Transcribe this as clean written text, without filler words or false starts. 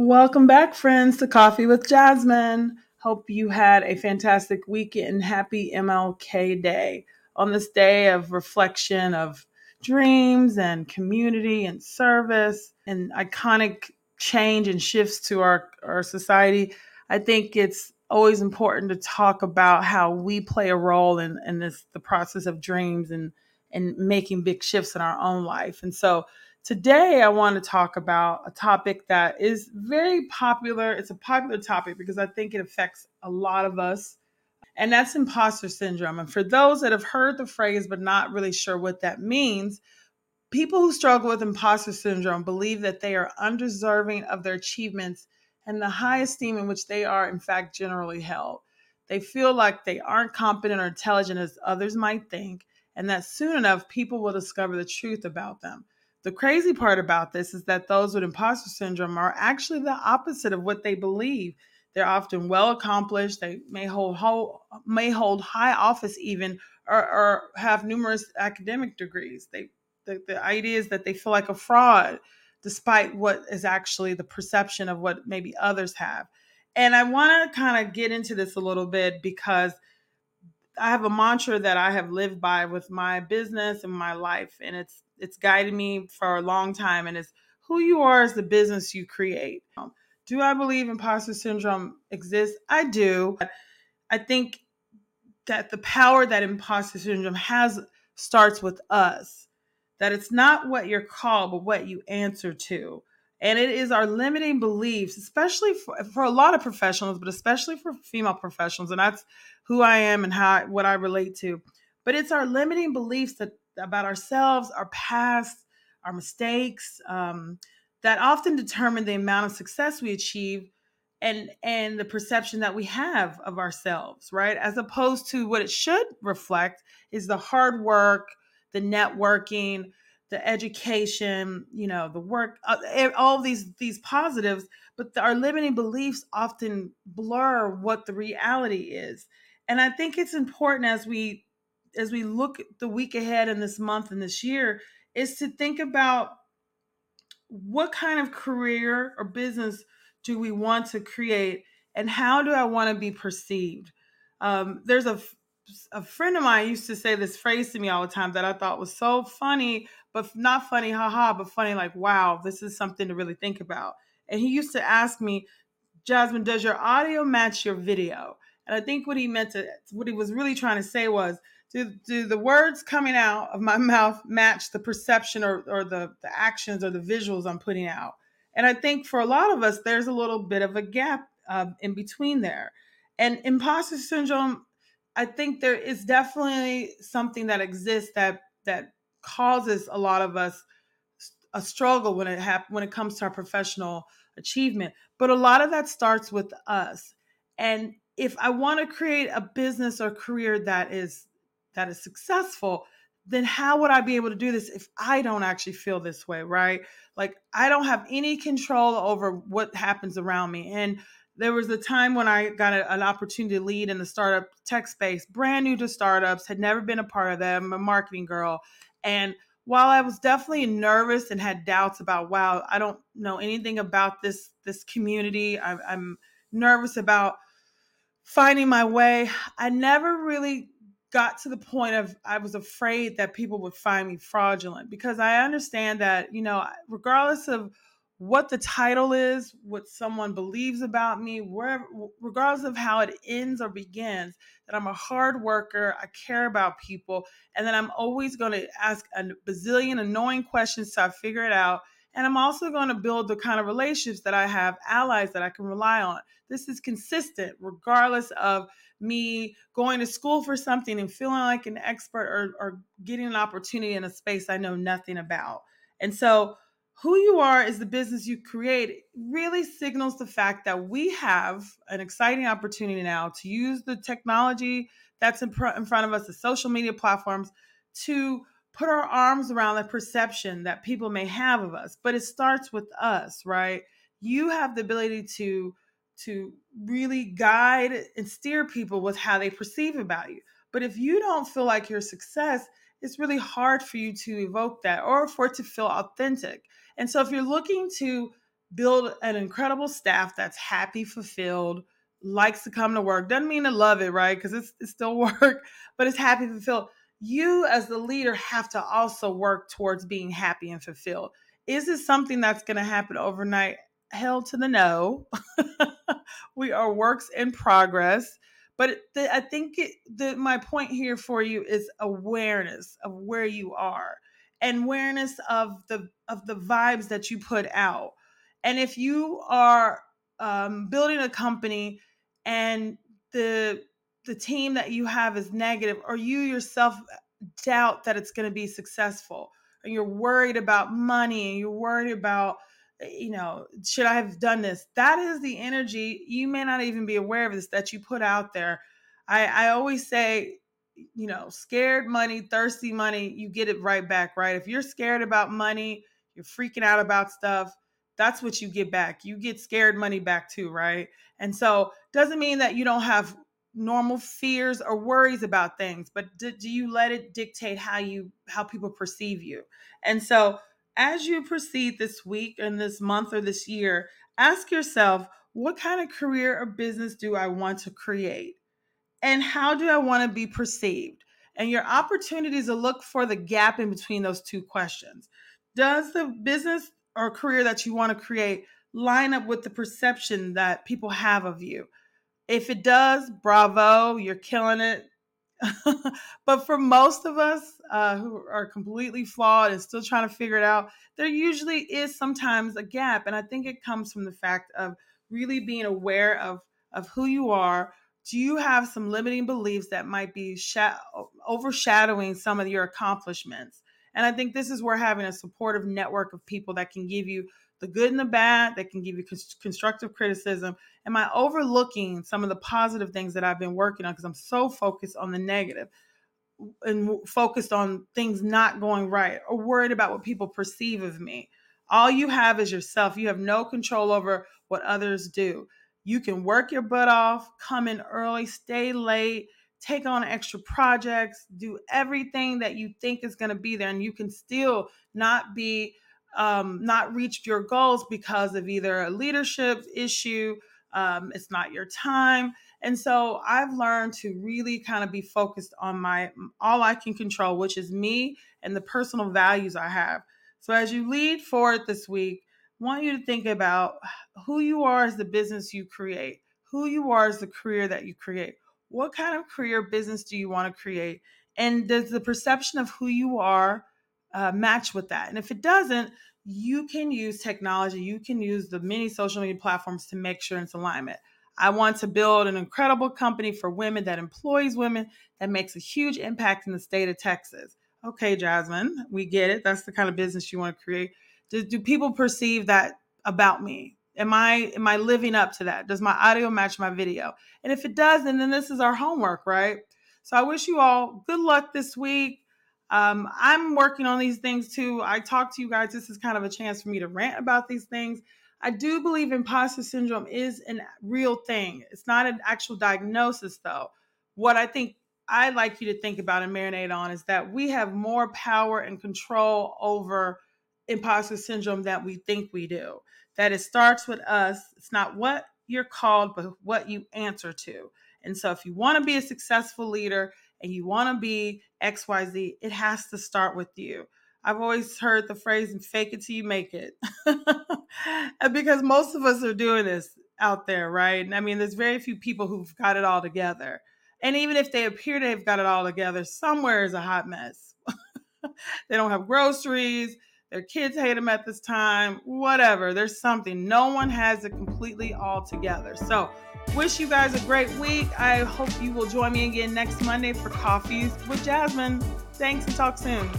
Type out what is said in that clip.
Welcome back, friends, to Coffee with Jasmin. Hope you had a fantastic weekend. Happy MLK Day. On this day of reflection of dreams and community and service and iconic change and shifts to our society, I think it's always important to talk about how we play a role in the process of dreams and making big shifts in our own life. And so today, I want to talk about a topic that is very popular. It's a popular topic because I think it affects a lot of us, and that's imposter syndrome. And for those that have heard the phrase but not really sure what that means, people who struggle with imposter syndrome believe that they are undeserving of their achievements and the high esteem in which they are, in fact, generally held. They feel like they aren't competent or intelligent as others might think, and that soon enough, people will discover the truth about them. The crazy part about this is that those with imposter syndrome are actually the opposite of what they believe. They're often well accomplished. They may hold high office even, or have numerous academic degrees. The idea is that they feel like a fraud, despite what is actually the perception of what maybe others have. And I want to kind of get into this a little bit because I have a mantra that I have lived by with my business and my life, and it's guided me for a long time, and it's who you are is the business you create. Do I believe imposter syndrome exists? I do. I think that the power that imposter syndrome has starts with us, that it's not what you're called, but what you answer to. And it is our limiting beliefs, especially for a lot of professionals, but especially for female professionals. And that's who I am and what I relate to. But it's our limiting beliefs that about ourselves, our past, our mistakes, that often determine the amount of success we achieve and the perception that we have of ourselves, right? As opposed to what it should reflect is the hard work, the networking, the education, the work, all these positives, but our limiting beliefs often blur what the reality is. And I think it's important as we look at the week ahead and this month and this year is to think about what kind of career or business do we want to create and how do I want to be perceived? There's a friend of mine used to say this phrase to me all the time that I thought was so funny, but not funny, haha, but funny like, wow, this is something to really think about. And he used to ask me, Jasmin, does your audio match your video? And I think what he was really trying to say was, do the words coming out of my mouth match the perception or the actions or the visuals I'm putting out? And I think for a lot of us, there's a little bit of a gap in between there. And imposter syndrome, I think there is definitely something that exists that causes a lot of us a struggle when it comes to our professional achievement. But a lot of that starts with us. And if I want to create a business or career that is successful, then how would I be able to do this if I don't actually feel this way, right? Like I don't have any control over what happens around me. And there was a time when I got an opportunity to lead in the startup tech space, brand new to startups, had never been a part of them, I'm a marketing girl. And while I was definitely nervous and had doubts about, wow, I don't know anything about this community, I'm nervous about finding my way, I never really got to the point of I was afraid that people would find me fraudulent because I understand that, regardless of what the title is, what someone believes about me, regardless of how it ends or begins, that I'm a hard worker, I care about people, and then I'm always going to ask a bazillion annoying questions so I figure it out. And I'm also going to build the kind of relationships that I have, allies that I can rely on. This is consistent regardless of me going to school for something and feeling like an expert or getting an opportunity in a space I know nothing about. And so who you are is the business you create really signals the fact that we have an exciting opportunity now to use the technology that's in front of us, the social media platforms, to put our arms around the perception that people may have of us. But it starts with us, right? You have the ability to really guide and steer people with how they perceive about you. But if you don't feel like your success, it's really hard for you to evoke that or for it to feel authentic. And so if you're looking to build an incredible staff that's happy, fulfilled, likes to come to work. Doesn't mean to love it, right? Because it's still work, but it's happy, fulfilled. You as the leader have to also work towards being happy and fulfilled. Is this something that's going to happen overnight? Hell to the no. We are works in progress. But my point here for you is awareness of where you are and awareness of the vibes that you put out. And if you are building a company and the team that you have is negative, or you yourself doubt that it's going to be successful, and you're worried about money, and you're worried about, should I have done this? That is the energy. You may not even be aware of this that you put out there. I always say, scared money, thirsty money, you get it right back, right? If you're scared about money, you're freaking out about stuff, that's what you get back. You get scared money back too, right? And so doesn't mean that you don't have normal fears or worries about things, but do you let it dictate how people perceive you? And so as you proceed this week and this month or this year, ask yourself, what kind of career or business do I want to create? And how do I want to be perceived? And your opportunities to look for the gap in between those two questions. Does the business or career that you want to create line up with the perception that people have of you? If it does, bravo, you're killing it. But for most of us who are completely flawed and still trying to figure it out, there usually is sometimes a gap. And I think it comes from the fact of really being aware of who you are. Do you have some limiting beliefs that might be overshadowing some of your accomplishments? And I think this is where having a supportive network of people that can give you the good and the bad, that can give you constructive criticism. Am I overlooking some of the positive things that I've been working on because I'm so focused on the negative and focused on things not going right or worried about what people perceive of me? All you have is yourself. You have no control over what others do. You can work your butt off, come in early, stay late, take on extra projects, do everything that you think is going to be there, and you can still not reached your goals because of either a leadership issue, it's not your time. And so I've learned to really kind of be focused on all I can control, which is me and the personal values I have. So as you lead forward this week, I want you to think about who you are as the business you create, who you are as the career that you create. What kind of career business do you want to create? And does the perception of who you are match with that? And if it doesn't, you can use technology. You can use the many social media platforms to make sure it's alignment. I want to build an incredible company for women that employs women, that makes a huge impact in the state of Texas. Okay, Jasmin, we get it. That's the kind of business you want to create. Do people perceive that about me? Am I living up to that? Does my audio match my video? And if it does, then this is our homework, right? So I wish you all good luck this week. I'm working on these things too. I talk to you guys. This is kind of a chance for me to rant about these things. I do believe imposter syndrome is a real thing. It's not an actual diagnosis though. What I think I'd like you to think about and marinate on is that we have more power and control over imposter syndrome than we think we do. That it starts with us. It's not what you're called, but what you answer to. And so if you want to be a successful leader, and you want to be XYZ, it has to start with you. I've always heard the phrase, fake it till you make it. Because most of us are doing this out there, right? And I mean, there's very few people who've got it all together. And even if they appear they've got it all together, somewhere is a hot mess. They don't have groceries. Their kids hate them at this time, whatever. There's something. No one has it completely all together. So wish you guys a great week. I hope you will join me again next Monday for Coffees with Jasmin. Thanks, and talk soon.